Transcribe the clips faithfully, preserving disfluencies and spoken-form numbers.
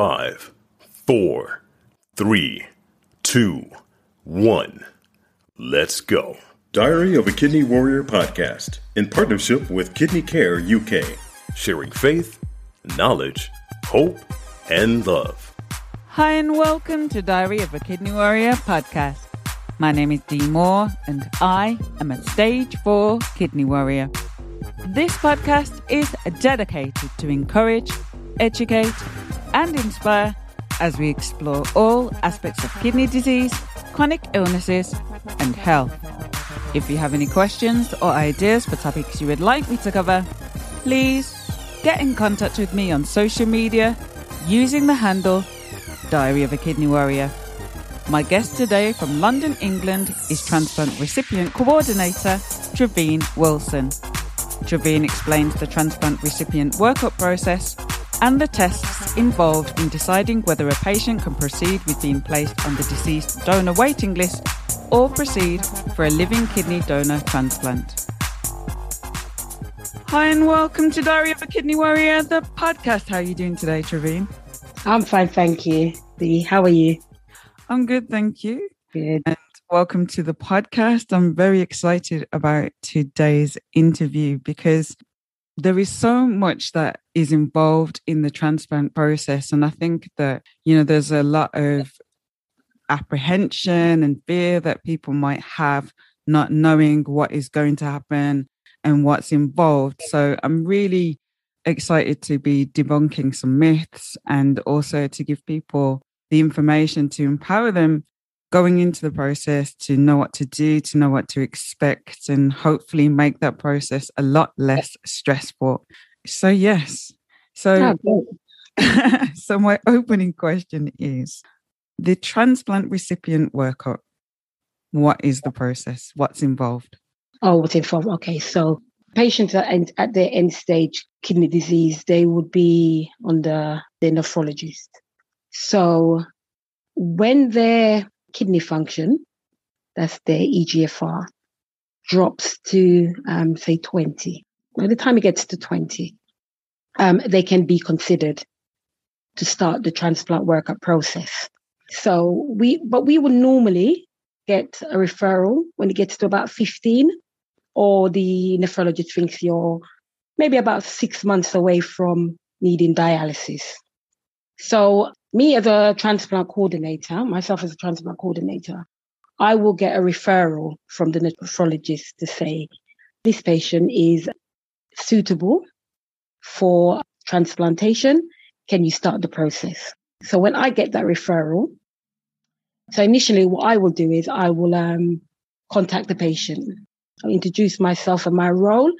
Five, four, three, two, one. Let's go. Diary of a Kidney Warrior podcast in partnership with Kidney Care U K. Sharing faith, knowledge, hope, and love. Hi, and welcome to Diary of a Kidney Warrior podcast. My name is Dean Moore, and I am a stage four kidney warrior. This podcast is dedicated to encourage, educate, and inspire as we explore all aspects of kidney disease, chronic illnesses, and health. If you have any questions or ideas for topics you would like me to cover, please get in contact with me on social media using the handle Diary of a Kidney Warrior. My guest today from London, England is Transplant Recipient Coordinator Treveen Wilson. Treveen explains the transplant recipient workup process and the tests involved in deciding whether a patient can proceed with being placed on the deceased donor waiting list or proceed for a living kidney donor transplant. Hi and welcome to Diary of a Kidney Warrior, the podcast. How are you doing today, Treveen? I'm fine, thank you. Dee, how are you? I'm good, thank you. Good. And welcome to the podcast. I'm very excited about today's interview because there is so much that is involved in the transplant process. And I think that, you know, there's a lot of apprehension and fear that people might have, not knowing what is going to happen and what's involved. So I'm really excited to be debunking some myths and also to give people the information to empower them going into the process, to know what to do, to know what to expect, and hopefully make that process a lot less stressful. So yes, so, oh, so my opening question is the transplant recipient workup. What is the process? What's involved? Oh, what's involved? Okay, so patients are in, at their end stage kidney disease, they would be under the nephrologist. So when their kidney function, that's their E G F R, drops to, um, say, twenty, by the time it gets to twenty, um, they can be considered to start the transplant workup process. So we, but we would normally get a referral when it gets to about fifteen, or the nephrologist thinks you're maybe about six months away from needing dialysis. So me as a transplant coordinator, myself as a transplant coordinator, I will get a referral from the nephrologist to say this patient is suitable for transplantation. Can you start the process? So when I get that referral, so initially what I will do is I will um, contact the patient. I'll introduce myself and my role,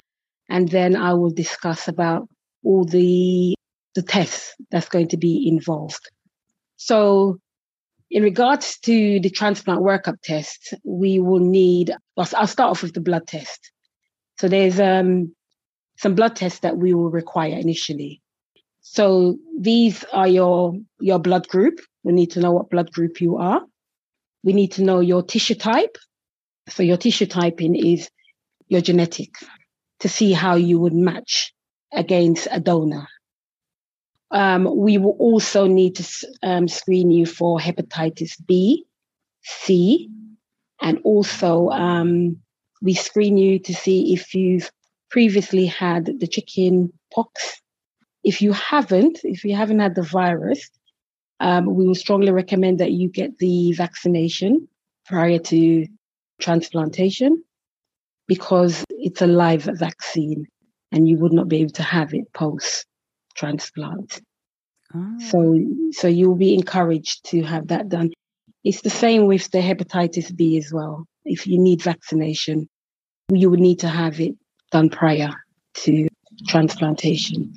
and then I will discuss about all the the tests that's going to be involved. So in regards to the transplant workup test, we will need, I'll start off with the blood test. So there's um, some blood tests that we will require initially. So these are your, your blood group. We need to know what blood group you are. We need to know your tissue type. So your tissue typing is your genetic to see how you would match against a donor. Um, we will also need to um, screen you for hepatitis B, C, and also um, we screen you to see if you've previously had the chicken pox. If you haven't, if you haven't had the virus, um, we will strongly recommend that you get the vaccination prior to transplantation because it's a live vaccine and you would not be able to have it post transplant. Oh. So so you'll be encouraged to have that done. It's the same with the hepatitis B as well. If you need vaccination, you would need to have it done prior to transplantation.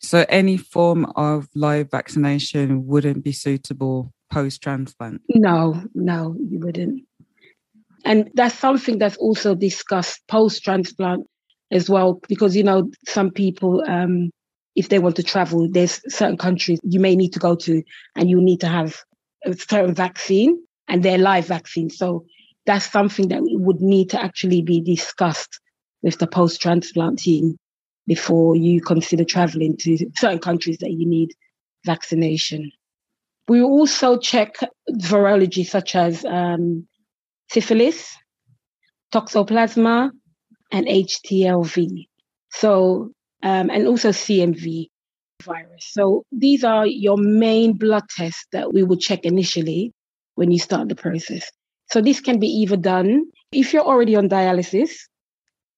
So any form of live vaccination wouldn't be suitable post-transplant? No, no, you wouldn't. And that's something that's also discussed post-transplant as well, because, you know, some people, um, if they want to travel, there's certain countries you may need to go to and you need to have a certain vaccine and they're live vaccines. So that's something that would need to actually be discussed with the post-transplant team before you consider traveling to certain countries that you need vaccination. We also check virology such as um, syphilis, toxoplasma, and H T L V. So, um, and also C M V virus. So these are your main blood tests that we will check initially when you start the process. So this can be either done, if you're already on dialysis,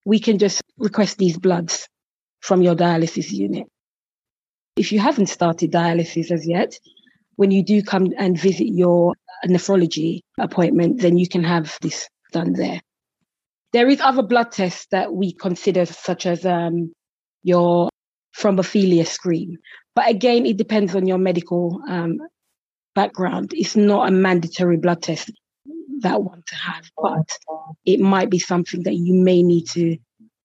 we can just request these bloods from your dialysis unit. If you haven't started dialysis as yet, when you do come and visit your nephrology appointment, then you can have this done there. There is other blood tests that we consider, such as um, your thrombophilia screen. But again, it depends on your medical um, background. It's not a mandatory blood test, that one to have, but it might be something that you may need to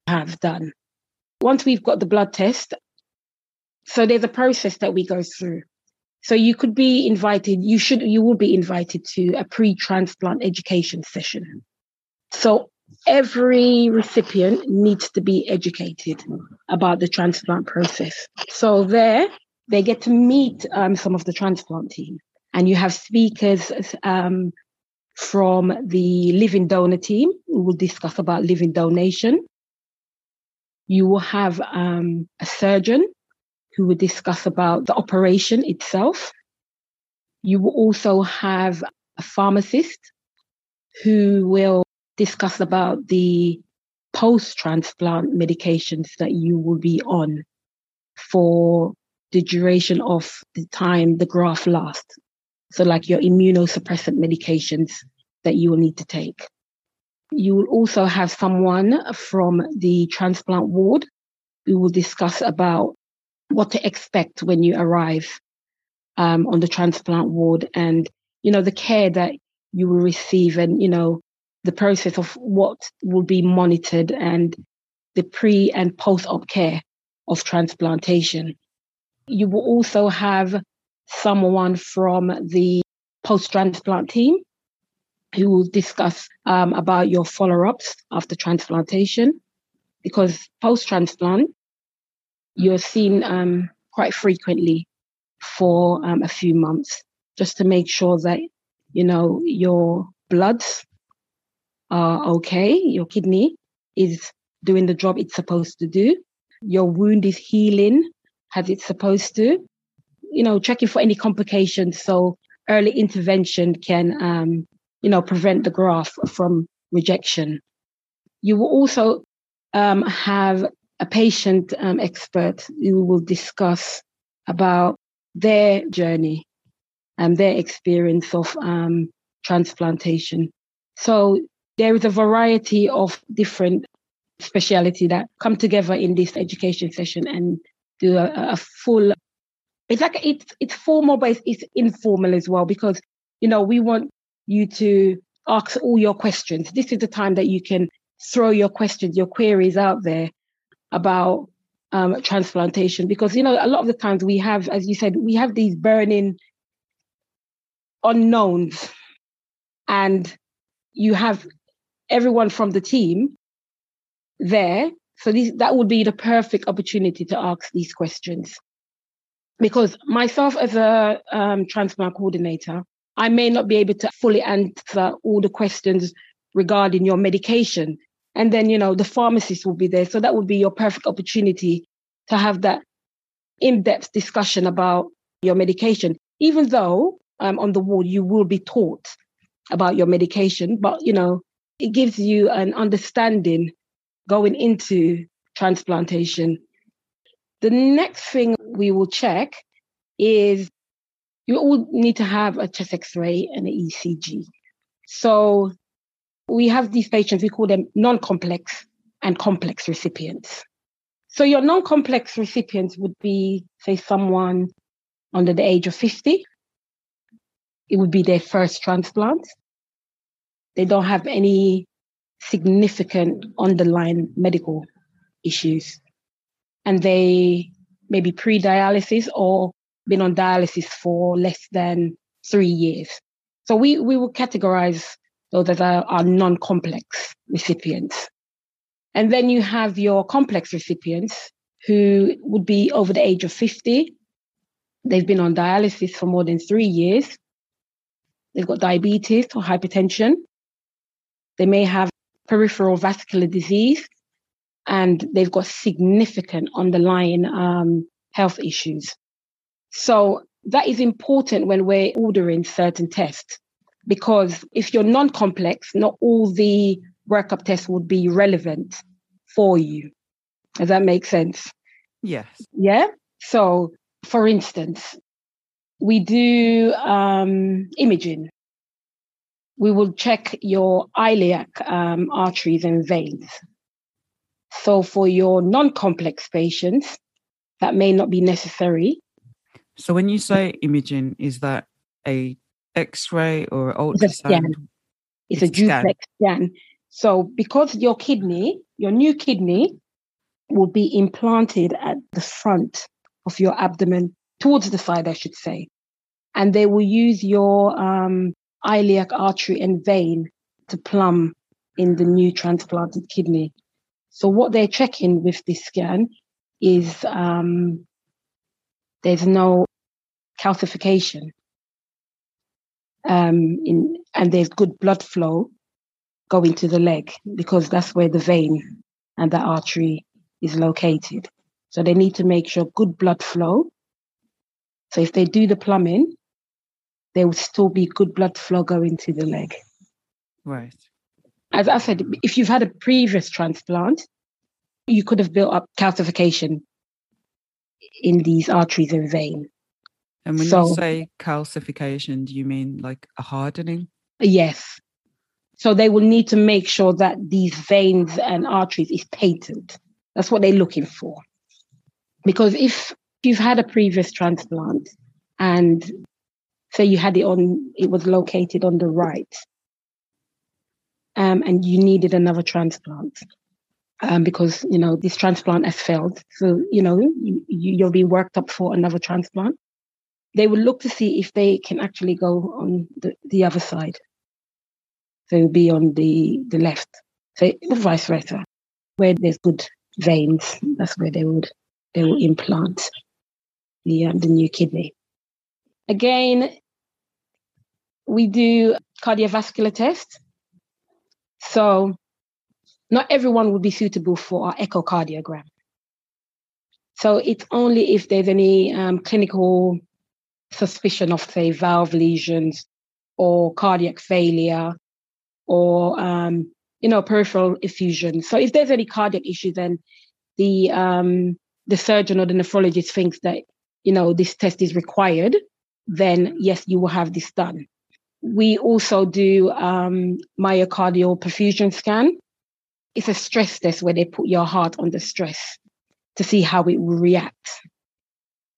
have done. Once we've got the blood test, so there's a process that we go through. So you could be invited, you should, you will be invited to a pre-transplant education session. So every recipient needs to be educated about the transplant process. So there, they get to meet um, some of the transplant team. And you have speakers um, from the living donor team who will discuss about living donation. You will have um, a surgeon who will discuss about the operation itself. You will also have a pharmacist who will discuss about the post-transplant medications that you will be on for the duration of the time the graft lasts. So like your immunosuppressant medications that you will need to take. You will also have someone from the transplant ward who will discuss about what to expect when you arrive um, on the transplant ward and, you know, the care that you will receive and, you know, the process of what will be monitored and the pre and post-op care of transplantation. You will also have someone from the post-transplant team who will discuss um, about your follow-ups after transplantation, because post-transplant, you're seen um, quite frequently for um, a few months just to make sure that, you know, your bloods are okay, your kidney is doing the job it's supposed to do, your wound is healing as it's supposed to, you know, checking for any complications so early intervention can, um, you know, prevent the graft from rejection. You will also um, have a patient um, expert who will discuss about their journey and their experience of um, transplantation. So there is a variety of different speciality that come together in this education session and do a, a full, it's like, it's, it's formal, but it's, it's informal as well, because, you know, we want you to ask all your questions. This is the time that you can throw your questions, your queries out there about um, transplantation, because, you know, a lot of the times we have, as you said, we have these burning unknowns, and you have everyone from the team there. So this, that would be the perfect opportunity to ask these questions. Because myself as a um, transplant coordinator, I may not be able to fully answer all the questions regarding your medication. And then, you know, the pharmacist will be there. So that would be your perfect opportunity to have that in-depth discussion about your medication, even though um, on the ward you will be taught about your medication. But, you know, it gives you an understanding going into transplantation. The next thing we will check is you all need to have a chest X-ray and an E C G. So we have these patients, we call them non-complex and complex recipients. So your non-complex recipients would be, say, someone under the age of fifty. It would be their first transplant. They don't have any significant underlying medical issues. And they may be pre-dialysis or been on dialysis for less than three years. So we, we will categorize those as our, our non-complex recipients. And then you have your complex recipients who would be over the age of fifty They've been on dialysis for more than three years. They've got diabetes or hypertension. They may have peripheral vascular disease, and they've got significant underlying um, health issues. So that is important when we're ordering certain tests, because if you're non-complex, not all the workup tests would be relevant for you. Does that make sense? Yes. Yeah? So, for instance, we do um, imaging. We will check your iliac um, arteries and veins. So for your non-complex patients, that may not be necessary. So when you say imaging, is that a X-ray or ultrasound? It's a scan. It's, it's a duplex scan. scan. So because your kidney, your new kidney, will be implanted at the front of your abdomen, towards the side, I should say. And they will use your um, iliac artery and vein to plumb in the new transplanted kidney. So what they're checking with this scan is um, there's no calcification um, in, and there's good blood flow going to the leg, because that's where the vein and the artery is located. So they need to make sure good blood flow. So if they do the plumbing, there will still be good blood flow going to the leg. Right. As I said, if you've had a previous transplant, you could have built up calcification in these arteries and vein. And when so, you say calcification, do you mean like a hardening? Yes. So they will need to make sure that these veins and arteries is patent. That's what they're looking for. Because if you've had a previous transplant and say you had it on, it was located on the right, Um, and you needed another transplant um, because, you know, this transplant has failed. So, you know, you, you'll be worked up for another transplant. They will look to see if they can actually go on the, the other side. So it'll be on the, the left. So vice versa. Where there's good veins, that's where they would they will implant the, um, the new kidney. Again, we do cardiovascular tests. So not everyone would be suitable for our echocardiogram. So it's only if there's any um, clinical suspicion of, say, valve lesions or cardiac failure or, um, you know, peripheral effusion. So if there's any cardiac issue, then the um, the surgeon or the nephrologist thinks that, you know, this test is required, then yes, you will have this done. We also do um, myocardial perfusion scan. It's a stress test where they put your heart under stress to see how it will react.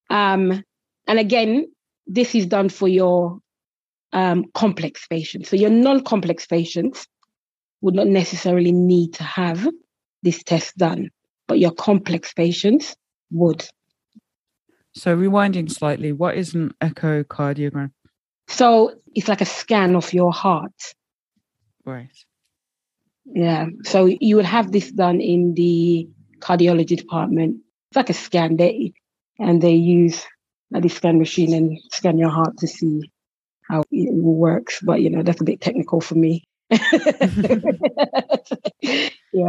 Um, and again, this is done for your um, complex patients. So your non-complex patients would not necessarily need to have this test done, but your complex patients would. So rewinding slightly, what is an echocardiogram? So it's like a scan of your heart. Right. Yeah. So you would have this done in the cardiology department. It's like a scan. They, and they use like, this scan machine and scan your heart to see how it works. But, you know, that's a bit technical for me. yeah.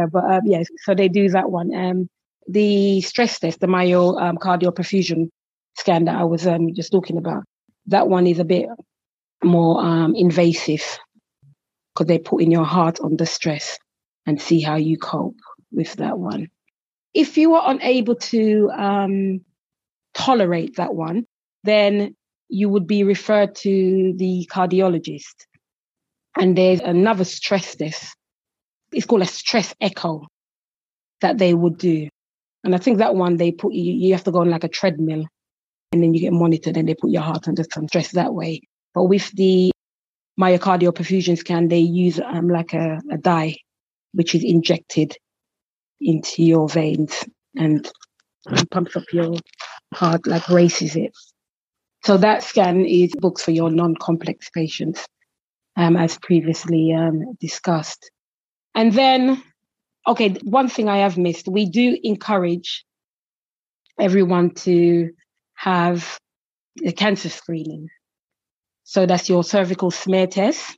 But, um, yeah, so they do that one. Um, the stress test, the myocardial um, perfusion scan that I was um, just talking about, that one is a bit more um, invasive because they put in your heart under stress and see how you cope with that one. If you are unable to um, tolerate that one, then you would be referred to the cardiologist. And there's another stress test. It's called a stress echo that they would do. And I think that one, they put you, you have to go on like a treadmill. And then you get monitored and they put your heart under some stress that way. But with the myocardial perfusion scan, they use um, like a, a dye, which is injected into your veins and pumps up your heart, like races it. So that scan is booked for your non-complex patients, um, as previously um, discussed. And then, okay, one thing I have missed, we do encourage everyone to have the cancer screening. So that's your cervical smear test.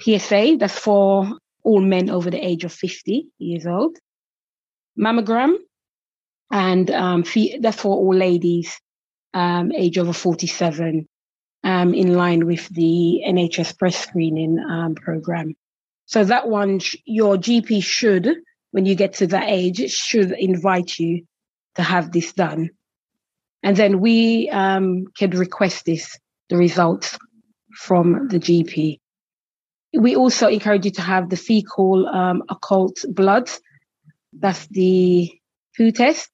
P S A, that's for all men over the age of fifty years old. Mammogram, and um, that's for all ladies um, age over forty-seven, um, in line with the N H S breast screening um, program. So that one, your G P should, when you get to that age, should invite you to have this done. And then we um, could request this, the results from the G P. We also encourage you to have the fecal um, occult blood. That's the poo test.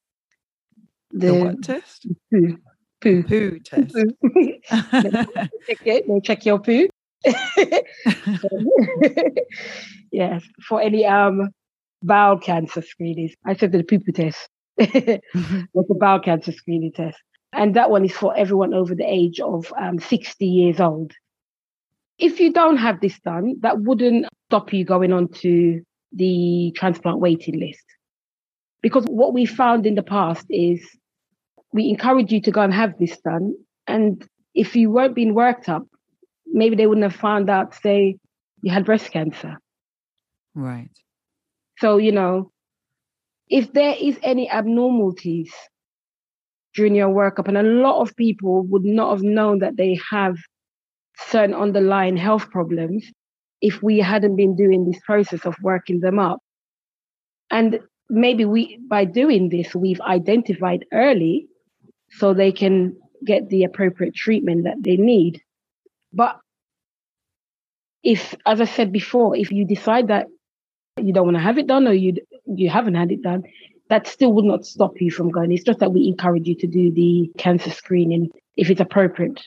The, the what test? Poo. Poo. Poo test. Poo. Check it. They'll check your poo. Yeah, for any um, bowel cancer screenings. I said the poo poo test. That's a bowel cancer screening test. And that one is for everyone over the age of um, sixty years old. If you don't have this done, that wouldn't stop you going on to the transplant waiting list. Because what we found in the past is we encourage you to go and have this done. And if you weren't being worked up, maybe they wouldn't have found out, say, you had breast cancer. Right. So, you know, if there is any abnormalities during your workup, and a lot of people would not have known that they have certain underlying health problems if we hadn't been doing this process of working them up. And maybe we, by doing this, we've identified early so they can get the appropriate treatment that they need. But if, as I said before, if you decide that you don't want to have it done, or you you haven't had it done, that still would not stop you from going. It's just that we encourage you to do the cancer screening if it's appropriate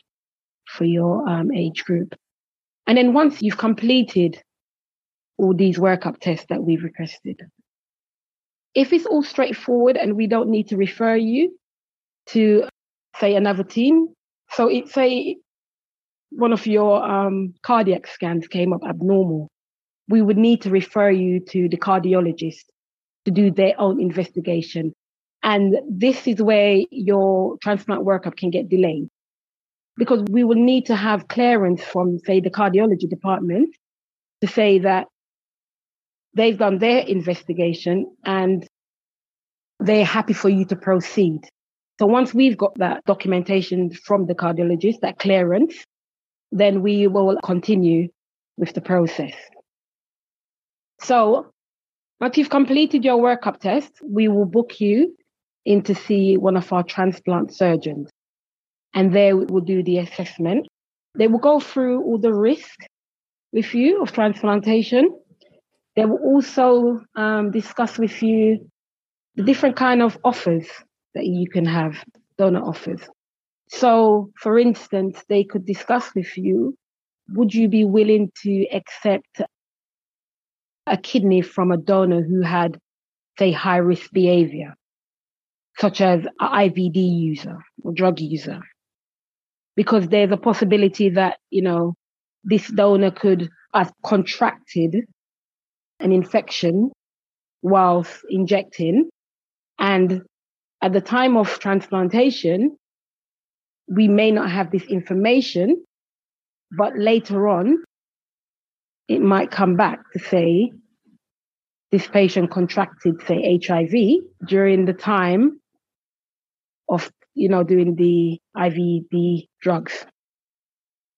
for your um, age group. And then once you've completed all these workup tests that we've requested, if it's all straightforward and we don't need to refer you to, say, another team, so it, say one of your um, cardiac scans came up abnormal, we would need to refer you to the cardiologist to do their own investigation. And this is where your transplant workup can get delayed, because we will need to have clearance from, say, the cardiology department to say that they've done their investigation and they're happy for you to proceed. So once we've got that documentation from the cardiologist, that clearance, then we will continue with the process. So once you've completed your workup test, we will book you in to see one of our transplant surgeons. And there we will do the assessment. They will go through all the risk with you of transplantation. They will also um, discuss with you the different kind of offers that you can have, donor offers. So, for instance, they could discuss with you, would you be willing to accept a kidney from a donor who had, say, high-risk behavior, such as an I V D user or drug user? Because there's a possibility that, you know, this donor could have contracted an infection whilst injecting. And at the time of transplantation, we may not have this information, but later on, it might come back to say this patient contracted, say, H I V during the time of, you know, doing the I V D drugs.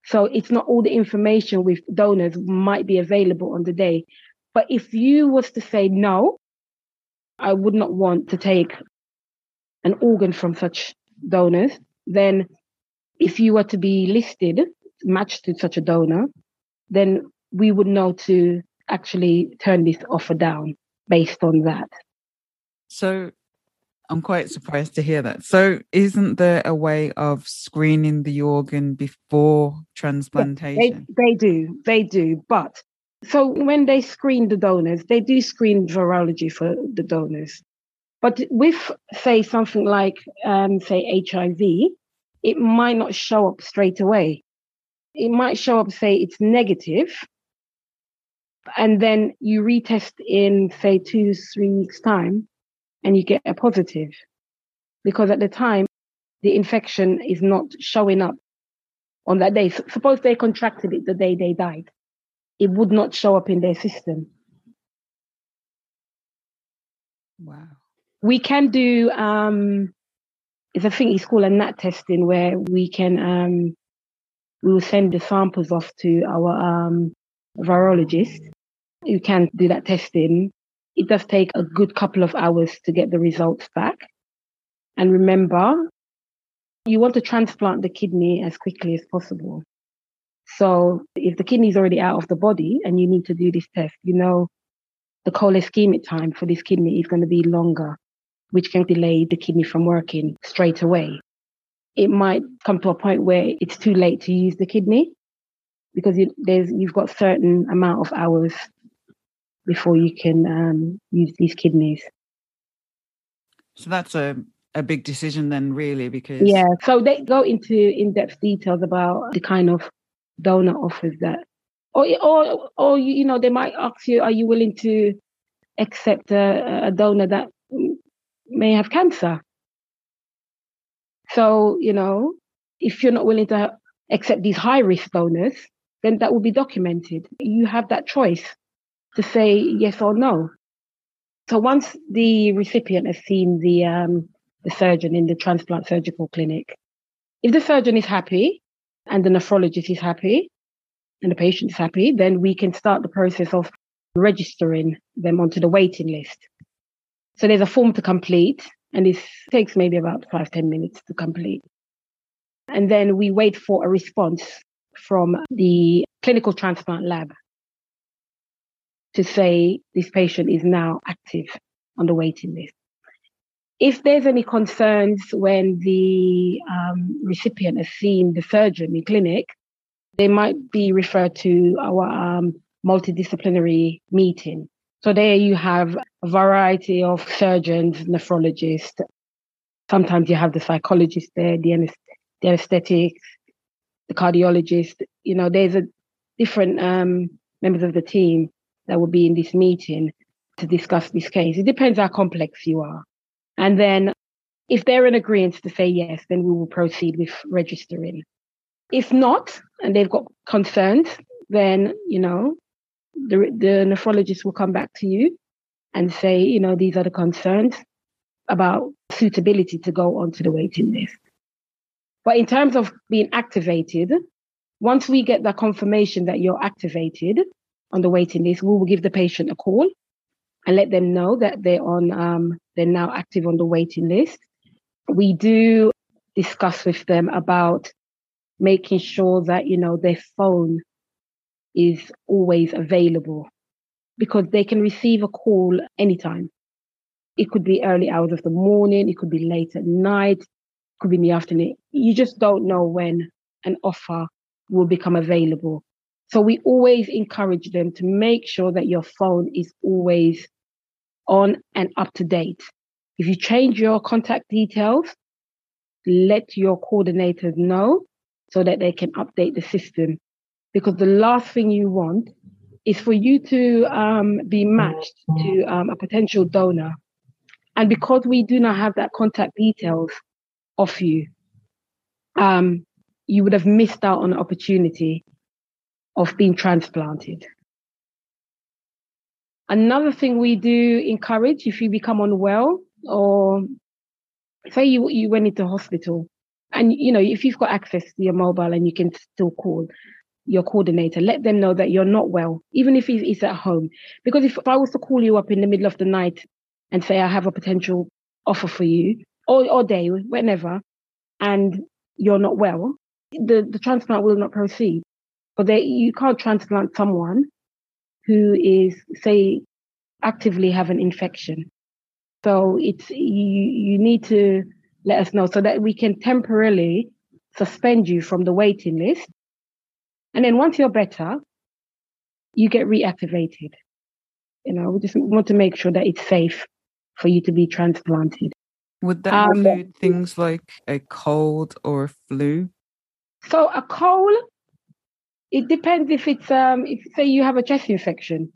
So it's not all the information with donors might be available on the day. But if you was to say, no, I would not want to take an organ from such donors, then if you were to be listed, matched to such a donor, then we would know to actually turn this offer down based on that. So I'm quite surprised to hear that. So isn't there a way of screening the organ before transplantation? They, they do. They do. But so when they screen the donors, they do screen virology for the donors. But with, say, something like, um, say, H I V, it might not show up straight away. It might show up, say, it's negative, and then you retest in, say, two, three weeks' time, and you get a positive. Because at the time, the infection is not showing up on that day. Suppose they contracted it the day they died. It would not show up in their system. Wow. We can do, um, it's a thing it's called a N A T testing, where we can, um, we will send the samples off to our um, virologist. You can do that testing. It does take a good couple of hours to get the results back. And remember, you want to transplant the kidney as quickly as possible. So if the kidney is already out of the body and you need to do this test, you know the cold ischemic time for this kidney is going to be longer, which can delay the kidney from working straight away. It might come to a point where it's too late to use the kidney because you, there's, you've got a certain amount of hours before you can um, use these kidneys. So that's a, a big decision then, really, because... Yeah, so they go into in-depth details about the kind of donor offers that... Or, or, or you know, they might ask you, are you willing to accept a, a donor that may have cancer? So, you know, if you're not willing to accept these high-risk donors, then that will be documented. You have that choice to say yes or no. So once the recipient has seen the, um, the surgeon in the transplant surgical clinic, if the surgeon is happy and the nephrologist is happy, and the patient is happy, then we can start the process of registering them onto the waiting list. So there's a form to complete, and it takes maybe about five, ten minutes to complete. And then we wait for a response from the clinical transplant lab to say this patient is now active on the waiting list. If there's any concerns when the um, recipient has seen the surgeon in clinic, they might be referred to our um, multidisciplinary meeting. So there you have a variety of surgeons, nephrologists. Sometimes you have the psychologist there, the, anest- the anesthetics, the cardiologist. You know, there's a different um, members of the team that will be in this meeting to discuss this case. It depends how complex you are. And then if they're in agreement to say yes, then we will proceed with registering. If not, and they've got concerns, then, you know, the, the nephrologist will come back to you and say, you know, these are the concerns about suitability to go onto the waiting list. But in terms of being activated, once we get that confirmation that you're activated on the waiting list, we will give the patient a call and let them know that they're on, um, they're now active on the waiting list. We do discuss with them about making sure that, you know, their phone is always available because they can receive a call anytime. It could be early hours of the morning. It could be late at night. It could be in the afternoon. You just don't know when an offer will become available. So we always encourage them to make sure that your phone is always on and up to date. If you change your contact details, let your coordinators know so that they can update the system. Because the last thing you want is for you to um, be matched to um, a potential donor. And because we do not have that contact details of you, um, you would have missed out on an opportunity of being transplanted. Another thing we do encourage, if you become unwell, or say you, you went into hospital, and, you know, if you've got access to your mobile and you can still call your coordinator, let them know that you're not well, even if it's at home. Because if I was to call you up in the middle of the night and say, I have a potential offer for you, or, or day, whenever, and you're not well, the, the transplant will not proceed. But they, you can't transplant someone who is, say, actively have an infection. So it's you, you need to... let us know so that we can temporarily suspend you from the waiting list. And then once you're better, you get reactivated. You know, we just want to make sure that it's safe for you to be transplanted. Would that um, include things like a cold or a flu? So a cold, it depends if it's, um, if say you have a chest infection.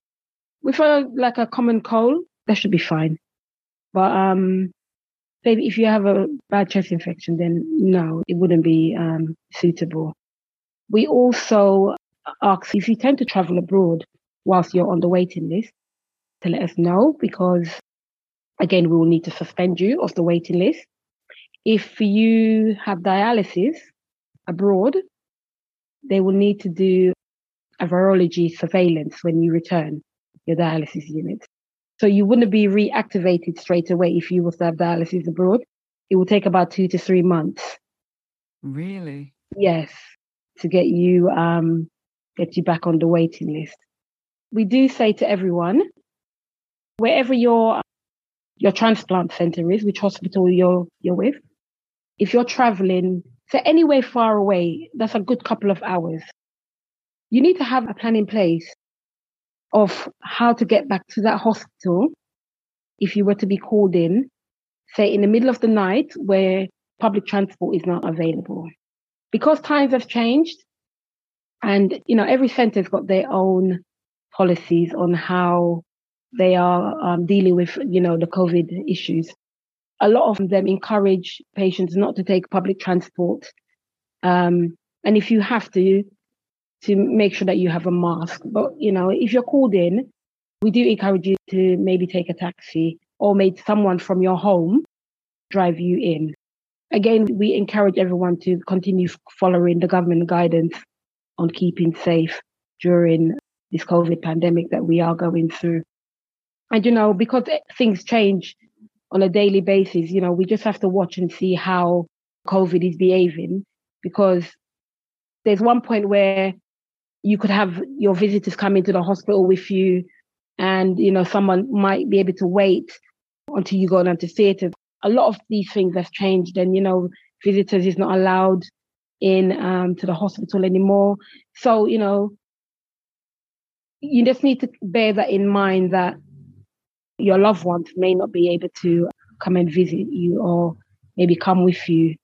With a, like a common cold, that should be fine. But, um, So if you have a bad chest infection, then no, it wouldn't be um, suitable. We also ask if you tend to travel abroad whilst you're on the waiting list to let us know, because, again, we will need to suspend you off the waiting list. If you have dialysis abroad, they will need to do a virology surveillance when you return your dialysis unit. So you wouldn't be reactivated straight away if you were to have dialysis abroad. It will take about two to three months. Really? Yes, to get you um, get you back on the waiting list. We do say to everyone, wherever your your transplant centre is, which hospital you're you're with, if you're travelling, so anywhere far away, that's a good couple of hours, you need to have a plan in place of how to get back to that hospital if you were to be called in, say in the middle of the night where public transport is not available. Because times have changed and, you know, every centre's got their own policies on how they are um, dealing with, you know, the COVID issues. A lot of them encourage patients not to take public transport. Um, and if you have to, to make sure that you have a mask. But, you know, if you're called in, we do encourage you to maybe take a taxi or make someone from your home drive you in. Again, we encourage everyone to continue following the government guidance on keeping safe during this COVID pandemic that we are going through. And, you know, because things change on a daily basis, you know, we just have to watch and see how COVID is behaving, because there's one point where you could have your visitors come into the hospital with you and, you know, someone might be able to wait until you go down to theatre. A lot of these things have changed and, you know, visitors is not allowed in um, to the hospital anymore. So, you know, you just need to bear that in mind that your loved ones may not be able to come and visit you or maybe come with you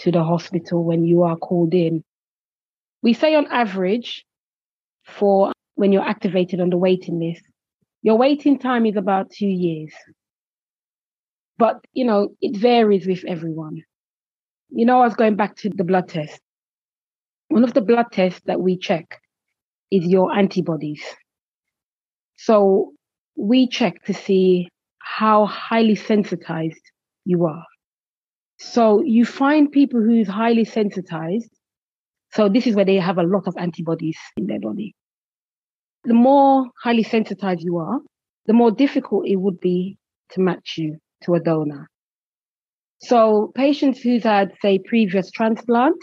to the hospital when you are called in. We say on average for when you're activated on the waiting list, your waiting time is about two years. But, you know, it varies with everyone. You know, I was going back to the blood test. One of the blood tests that we check is your antibodies. So we check to see how highly sensitized you are. So you find people who's highly sensitized. So this is where they have a lot of antibodies in their body. The more highly sensitized you are, the more difficult it would be to match you to a donor. So patients who's had, say, previous transplant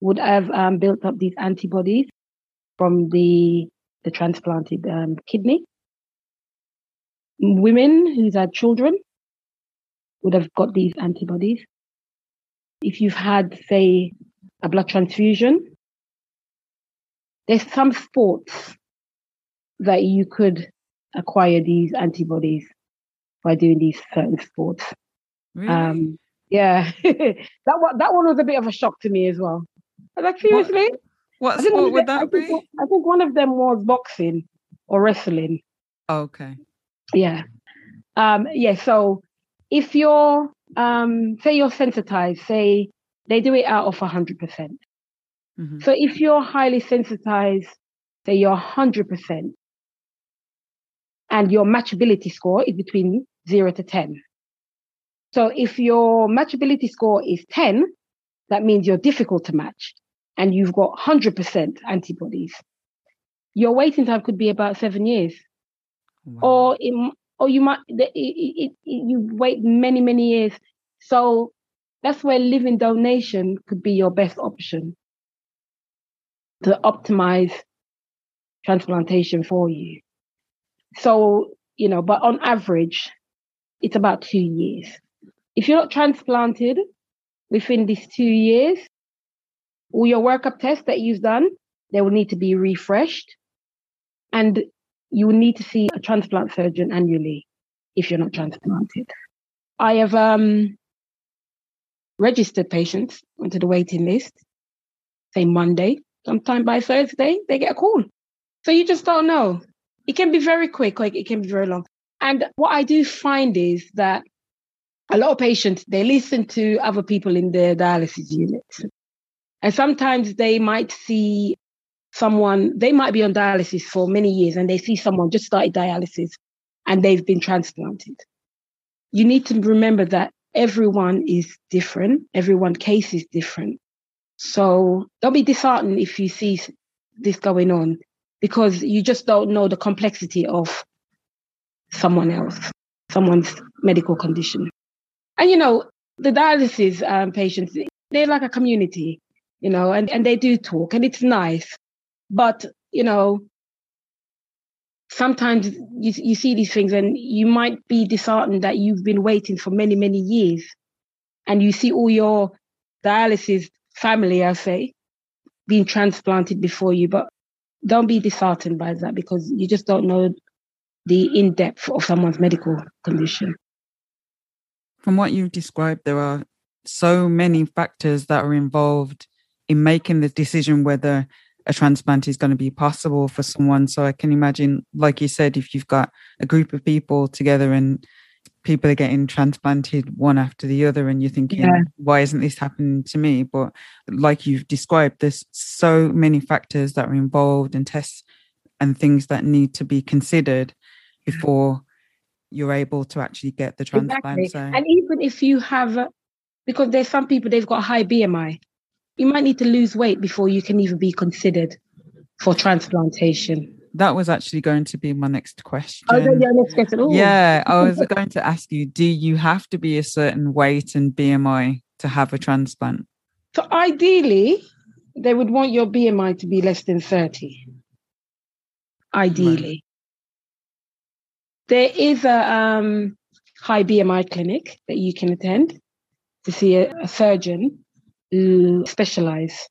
would have um, built up these antibodies from the, the transplanted um, kidney. Women who's had children would have got these antibodies. If you've had, say, a blood transfusion, there's some sports that you could acquire these antibodies by doing these certain sports. Really? Um, yeah. that, one, that one was a bit of a shock to me as well. I was like, seriously? What, what sport would that I be? Think, I think one of them was boxing or wrestling. Oh, okay. Yeah. Um, yeah, so if you're, um, say you're sensitized, say they do it out of one hundred percent. Mm-hmm. So if you're highly sensitized, say you're one hundred percent, and your matchability score is between zero to ten. So if your matchability score is ten, that means you're difficult to match and you've got one hundred percent antibodies. Your waiting time could be about seven years. Wow. Or it, or you might it, it, it, you wait many, many years. So that's where living donation could be your best option to optimize transplantation for you. So, you know, but on average, it's about two years. If you're not transplanted within these two years, all your workup tests that you've done, they will need to be refreshed. And you will need to see a transplant surgeon annually if you're not transplanted. I have um, registered patients onto the waiting list, say Monday, sometime by Thursday, they get a call. So you just don't know. It can be very quick, like it can be very long. And what I do find is that a lot of patients, they listen to other people in their dialysis unit. And sometimes they might see someone, they might be on dialysis for many years and they see someone just started dialysis and they've been transplanted. You need to remember that everyone is different. Everyone's case is different. So don't be disheartened if you see this going on, because you just don't know the complexity of someone else, someone's medical condition. And, you know, the dialysis um, patients, they're like a community, you know, and, and they do talk and it's nice. But, you know, sometimes you, you see these things and you might be disheartened that you've been waiting for many, many years and you see all your dialysis family, I say, being transplanted before you. But don't be disheartened by that, because you just don't know the in-depth of someone's medical condition. From what you've described, there are so many factors that are involved in making the decision whether a transplant is going to be possible for someone. So I can imagine, like you said, if you've got a group of people together and people are getting transplanted one after the other and you're thinking, yeah, why isn't this happening to me? But like you've described, there's so many factors that are involved and tests and things that need to be considered before you're able to actually get the transplant. Exactly. So. And even if you have, because there's some people, they've got high B M I, you might need to lose weight before you can even be considered for transplantation. That was actually going to be my next question. Oh, yeah, next question. Ooh. Yeah, I was going to ask you, do you have to be a certain weight and B M I to have a transplant? So ideally, they would want your B M I to be less than thirty. Ideally. Right. There is a um, high B M I clinic that you can attend to see a, a surgeon who specialises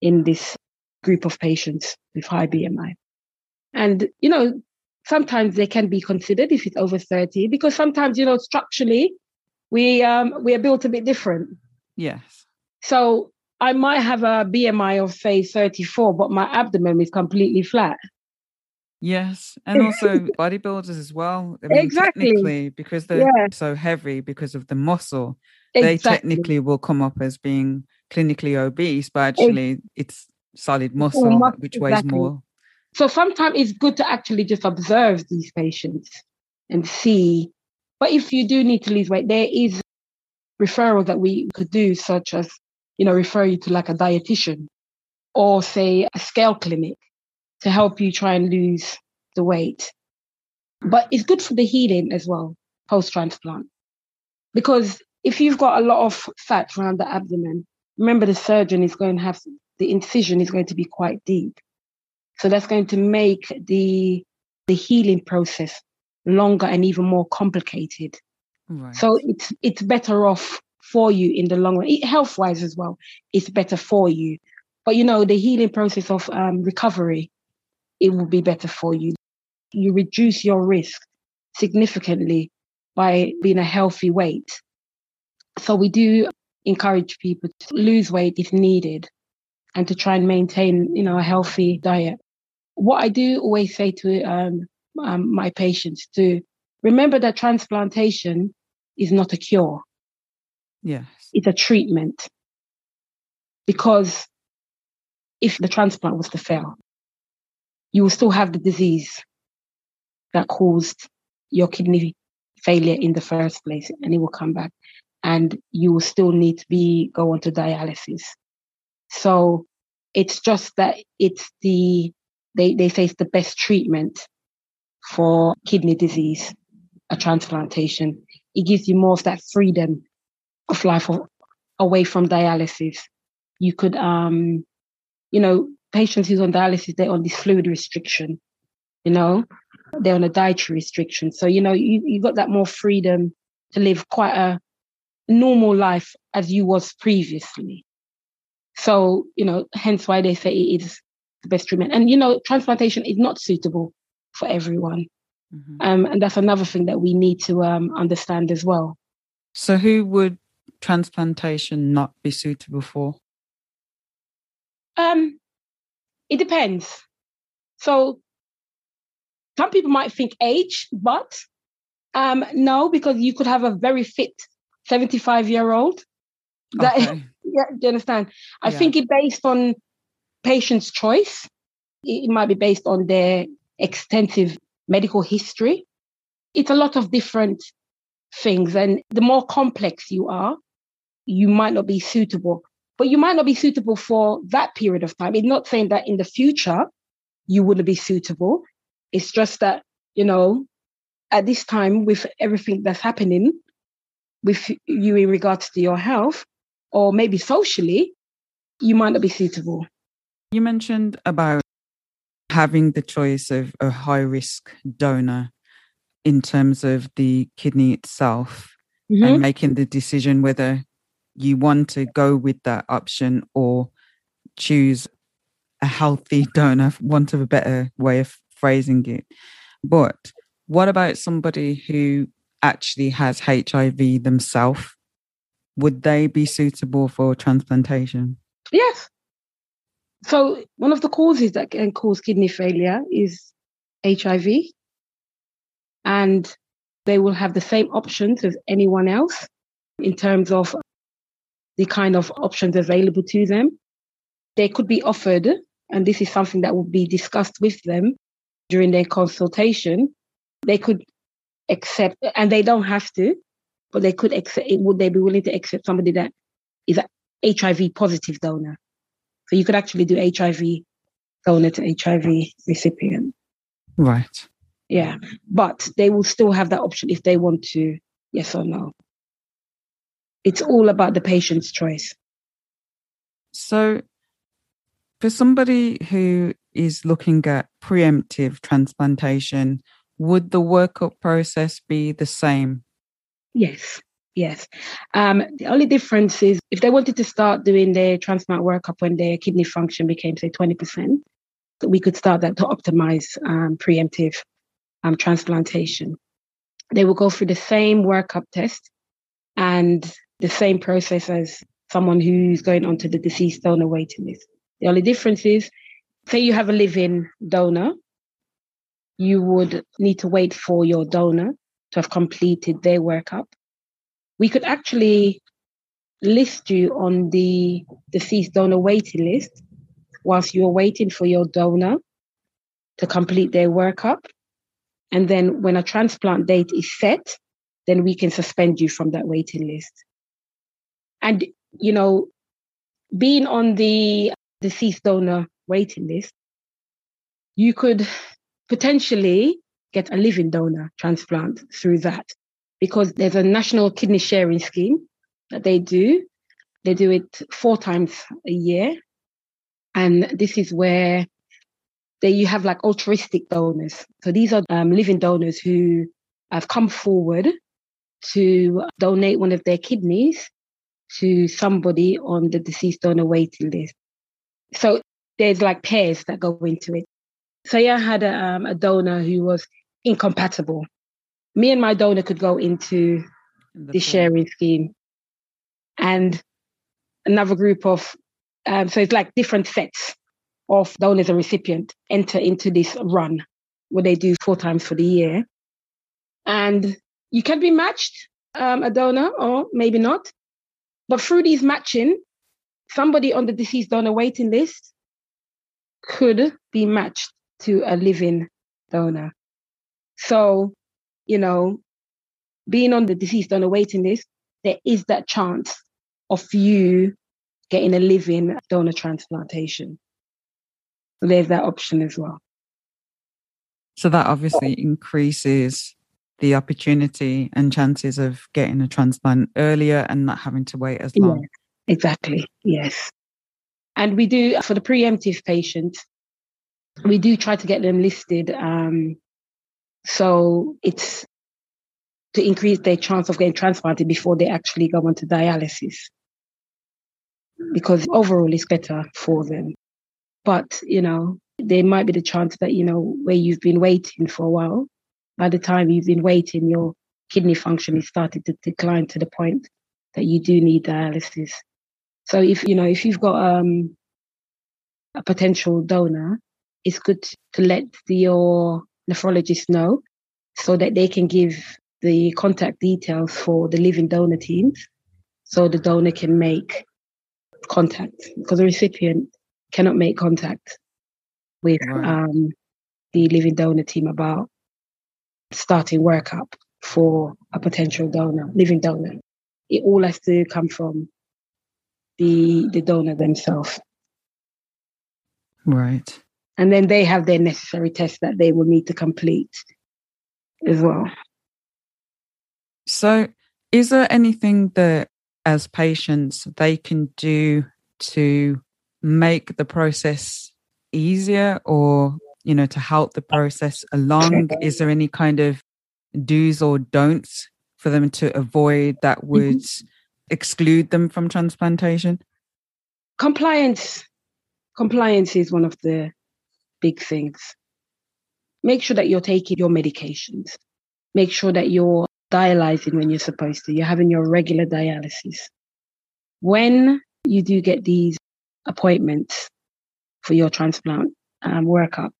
in this group of patients with high B M I. And, you know, sometimes they can be considered if it's over thirty, because sometimes, you know, structurally, we um, we are built a bit different. Yes. So I might have a B M I of, say, thirty-four, but my abdomen is completely flat. Yes. And also bodybuilders as well. I mean, exactly. Technically, because they're yeah. so heavy because of the muscle, exactly. They technically will come up as being clinically obese, but actually it, it's solid muscle, it must, which exactly. weighs more. So sometimes it's good to actually just observe these patients and see. But if you do need to lose weight, there is referral that we could do, such as, you know, refer you to like a dietitian or, say, a scale clinic to help you try and lose the weight. But it's good for the healing as well, post-transplant. Because if you've got a lot of fat around the abdomen, remember the surgeon is going to have, the incision is going to be quite deep. So that's going to make the the healing process longer and even more complicated. Right. So it's it's better off for you in the long run. Health-wise as well, it's better for you. But, you know, the healing process of um, recovery, it will be better for you. You reduce your risk significantly by being a healthy weight. So we do encourage people to lose weight if needed and to try and maintain, you know, a healthy diet. What I do always say to um, um, my patients to remember that transplantation is not a cure. Yes. It's a treatment. Because if the transplant was to fail, you will still have the disease that caused your kidney failure in the first place, and it will come back and you will still need to be go on to dialysis. So it's just that it's the, they, they say it's the best treatment for kidney disease, a transplantation. It gives you more of that freedom of life of, away from dialysis. You could, um, you know, patients who's on dialysis, they're on this fluid restriction, you know, they're on a dietary restriction. So, you know, you, you got that more freedom to live quite a normal life as you was previously. So, you know, hence why they say it is the best treatment. And, you know, transplantation is not suitable for everyone. Mm-hmm. Um, and that's another thing that we need to um, understand as well. So who would transplantation not be suitable for? Um, it depends. So some people might think age, but um, no, because you could have a very fit seventy-five year old. That, okay. Yeah, do you understand? I yeah. think it based on patient's choice. It might be based on their extensive medical history. It's a lot of different things. And the more complex you are, you might not be suitable. But you might not be suitable for that period of time. It's not saying that in the future you wouldn't be suitable. It's just that, you know, at this time with everything that's happening with you in regards to your health or maybe socially, you might not be suitable. You mentioned about having the choice of a high-risk donor in terms of the kidney itself mm-hmm. and making the decision whether you want to go with that option or choose a healthy donor, for want of a better way of phrasing it. But what about somebody who actually has H I V themselves? Would they be suitable for transplantation? Yes. So one of the causes that can cause kidney failure is H I V. And they will have the same options as anyone else in terms of the kind of options available to them. They could be offered, and this is something that will be discussed with them during their consultation. They could accept, and they don't have to, but they could accept, would they be willing to accept somebody that is an H I V positive donor? So you could actually do H I V donor to H I V recipient. Right. Yeah, but they will still have that option if they want to, yes or no. It's all about the patient's choice. So for somebody who is looking at preemptive transplantation, would the workup process be the same? Yes, yes. Um, the only difference is if they wanted to start doing their transplant workup when their kidney function became, say, twenty percent, that we could start that to optimize um, preemptive um, transplantation. They will go through the same workup test and the same process as someone who's going onto the deceased donor waiting list. The only difference is, say you have a live-in donor, you would need to wait for your donor to have completed their workup. We could actually list you on the deceased donor waiting list whilst you're waiting for your donor to complete their workup. And then when a transplant date is set, then we can suspend you from that waiting list. And, you know, being on the deceased donor waiting list, you could potentially get a living donor transplant through that, because there's a national kidney sharing scheme that they do. They do it four times a year. And this is where they, you have like altruistic donors. So these are um, living donors who have come forward to donate one of their kidneys to somebody on the deceased donor waiting list. So there's like pairs that go into it. So yeah, I had a, um, a donor who was incompatible. Me and my donor could go into the, the sharing scheme. And another group of, um, so it's like different sets of donors and recipient enter into this run where they do four times for the year. And you can be matched, um, a donor, or maybe not. But through these matching, somebody on the deceased donor waiting list could be matched to a living donor. So, you know, being on the deceased donor waiting list, there is that chance of you getting a living donor transplantation. So there's that option as well. So that obviously increases the opportunity and chances of getting a transplant earlier and not having to wait as long. Yeah, exactly, yes. And we do, for the preemptive patients, we do try to get them listed. Um, so it's to increase their chance of getting transplanted before they actually go on to dialysis, because overall it's better for them. But, you know, there might be the chance that, you know, where you've been waiting for a while, by the time you've been waiting, your kidney function is started to decline to the point that you do need dialysis. So if, you know, if you've got um, a potential donor, it's good to let the, your nephrologist know so that they can give the contact details for the living donor teams so the donor can make contact, because the recipient cannot make contact with right. um, the living donor team about starting workup for a potential donor, living donor. It all has to come from the the donor themselves. Right. And then they have their necessary tests that they will need to complete as well. So is there anything that, as patients, they can do to make the process easier or, you know, to help the process along? Is there any kind of do's or don'ts for them to avoid that would mm-hmm. exclude them from transplantation? Compliance. Compliance is one of the big things. Make sure that you're taking your medications. Make sure that you're dialyzing when you're supposed to. You're having your regular dialysis. When you do get these appointments for your transplant um, workup,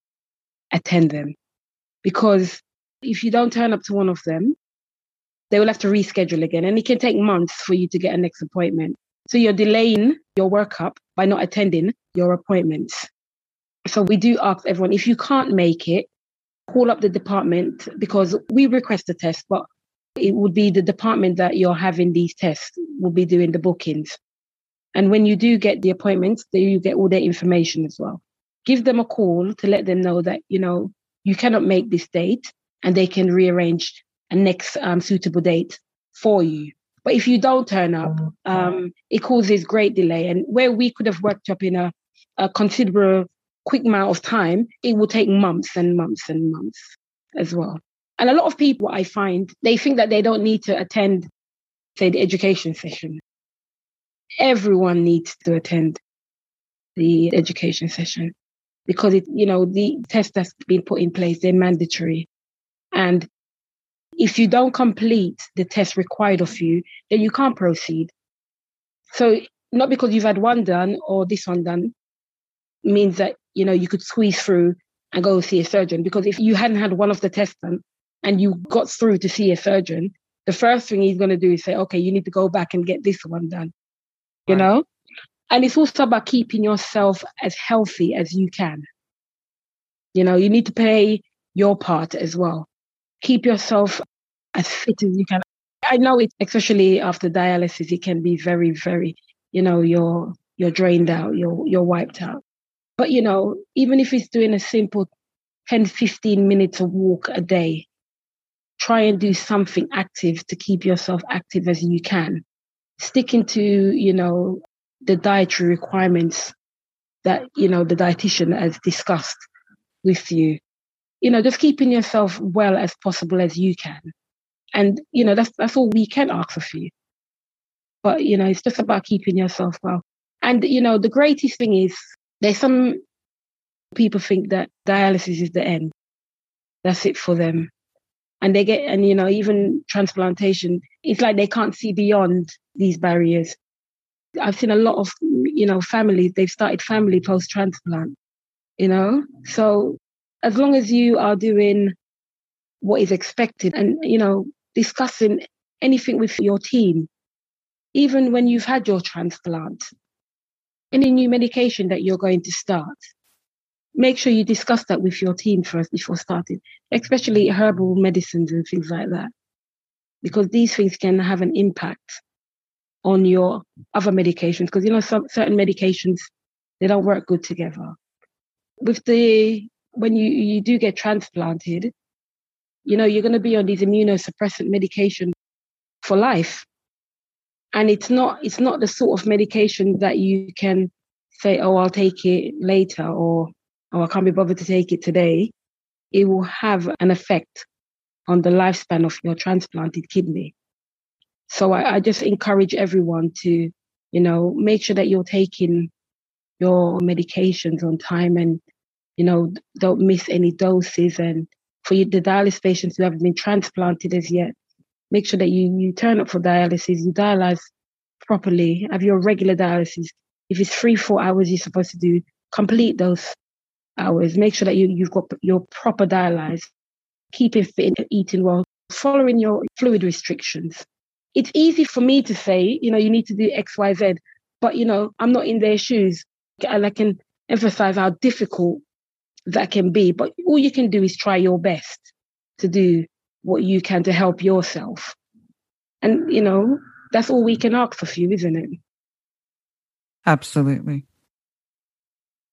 attend them. Because if you don't turn up to one of them, they will have to reschedule again. And it can take months for you to get a next appointment. So you're delaying your workup by not attending your appointments. So we do ask everyone, if you can't make it, call up the department, because we request the test, but it would be the department that you're having these tests will be doing the bookings. And when you do get the appointments, then you get all their information as well. Give them a call to let them know that, you know, you cannot make this date, and they can rearrange a next um, suitable date for you. But if you don't turn up, um, it causes great delay. And where we could have worked up in a, a considerable quick amount of time, it will take months and months and months as well. And a lot of people, I find, they think that they don't need to attend, say, the education session. Everyone needs to attend the education session because, it, you know, the tests that's been put in place, they're mandatory. And if you don't complete the test required of you, then you can't proceed. So not because you've had one done or this one done means that, you know, you could squeeze through and go see a surgeon. Because if you hadn't had one of the tests done and you got through to see a surgeon, the first thing he's going to do is say, okay, you need to go back and get this one done, you right. know? And it's also about keeping yourself as healthy as you can. You know, you need to play your part as well. Keep yourself as fit as you can. I know it, especially after dialysis, it can be very, very, you know, you're you're drained out, you're you're wiped out. But, you know, even if it's doing a simple ten, fifteen minutes of walk a day, try and do something active to keep yourself active as you can. Sticking to, you know, the dietary requirements that, you know, the dietitian has discussed with you. You know, just keeping yourself well as possible as you can. And, you know, that's that's all we can ask of you. But, you know, it's just about keeping yourself well. And, you know, the greatest thing is there's some people think that dialysis is the end. That's it for them. And they get, and, you know, even transplantation, it's like they can't see beyond these barriers. I've seen a lot of, you know, families, they've started family post-transplant, you know. So as long as you are doing what is expected and, you know, discussing anything with your team, even when you've had your transplant, any new medication that you're going to start, make sure you discuss that with your team first before starting, especially herbal medicines and things like that, because these things can have an impact on your other medications, because, you know, some certain medications, they don't work good together. With the... when you, you do get transplanted, you know, you're going to be on these immunosuppressant medication for life. And it's not it's not the sort of medication that you can say, oh, I'll take it later, or oh, I can't be bothered to take it today. It will have an effect on the lifespan of your transplanted kidney. So I, I just encourage everyone to, you know, make sure that you're taking your medications on time and, you know, don't miss any doses. And for you, the dialysis patients who haven't been transplanted as yet, make sure that you, you turn up for dialysis, you dialyse properly, have your regular dialysis. If it's three, four hours you're supposed to do, complete those hours. Make sure that you, you've got your proper dialyse, keeping fit, eating well, following your fluid restrictions. It's easy for me to say, you know, you need to do X, Y, Z, but, you know, I'm not in their shoes. And I can emphasize how difficult that can be. But all you can do is try your best to do what you can to help yourself. And, you know, that's all we can ask of you, isn't it? Absolutely.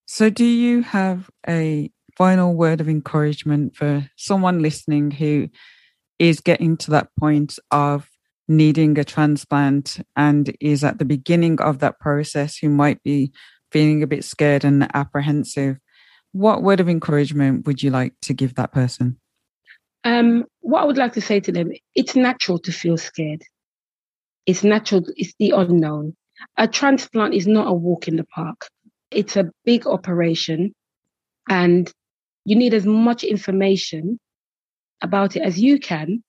So do you have a final word of encouragement for someone listening who is getting to that point of needing a transplant and is at the beginning of that process, who might be feeling a bit scared and apprehensive? What word of encouragement would you like to give that person? Um, what I would like to say to them, it's natural to feel scared. It's natural. It's the unknown. A transplant is not a walk in the park. It's a big operation, and you need as much information about it as you can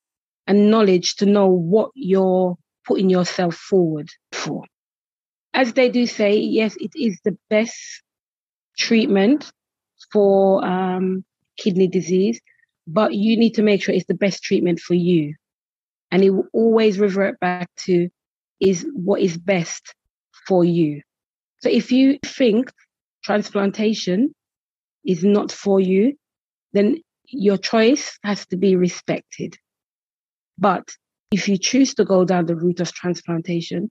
and knowledge to know what you're putting yourself forward for. As they do say, yes, it is the best treatment for um, kidney disease, but you need to make sure it's the best treatment for you. And it will always revert back to is what is best for you. So if you think transplantation is not for you, then your choice has to be respected. But if you choose to go down the route of transplantation,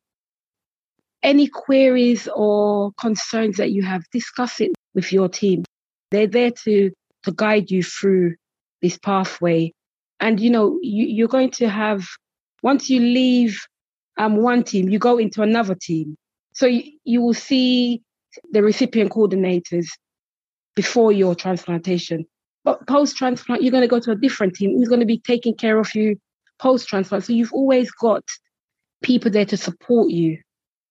any queries or concerns that you have, discuss it with your team. They're there to, to guide you through this pathway. And, you know, you, you're going to have, once you leave um, one team, you go into another team. So you, you will see the recipient coordinators before your transplantation. But post-transplant, you're going to go to a different team who's going to be taking care of you post-transplant. So you've always got people there to support you.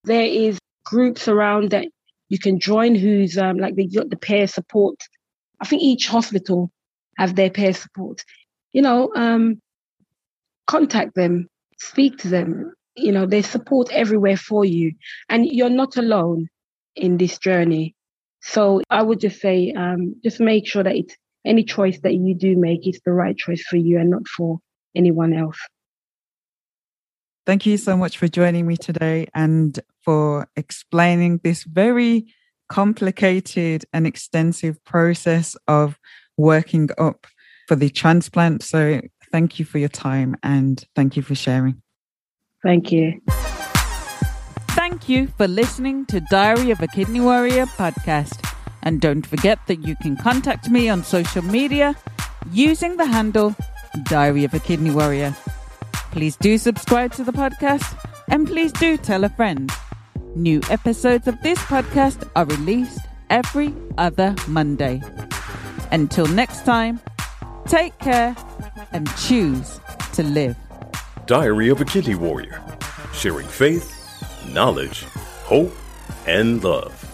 There is groups around that you can join who's um, like they got the peer support. I think each hospital have their peer support. You know, um, contact them, speak to them. You know, there's support everywhere for you. And you're not alone in this journey. So I would just say, um, just make sure that it's any choice that you do make is the right choice for you and not for anyone else. Thank you so much for joining me today and for explaining this very complicated and extensive process of working up for the transplant. So thank you for your time and thank you for sharing. Thank you. Thank you for listening to Diary of a Kidney Warrior podcast. And don't forget that you can contact me on social media using the handle Diary of a Kidney Warrior. Please do subscribe to the podcast and please do tell a friend. New episodes of this podcast are released every other Monday. Until next time, take care and choose to live. Diary of a Kidney Warrior, sharing faith, knowledge, hope, and love.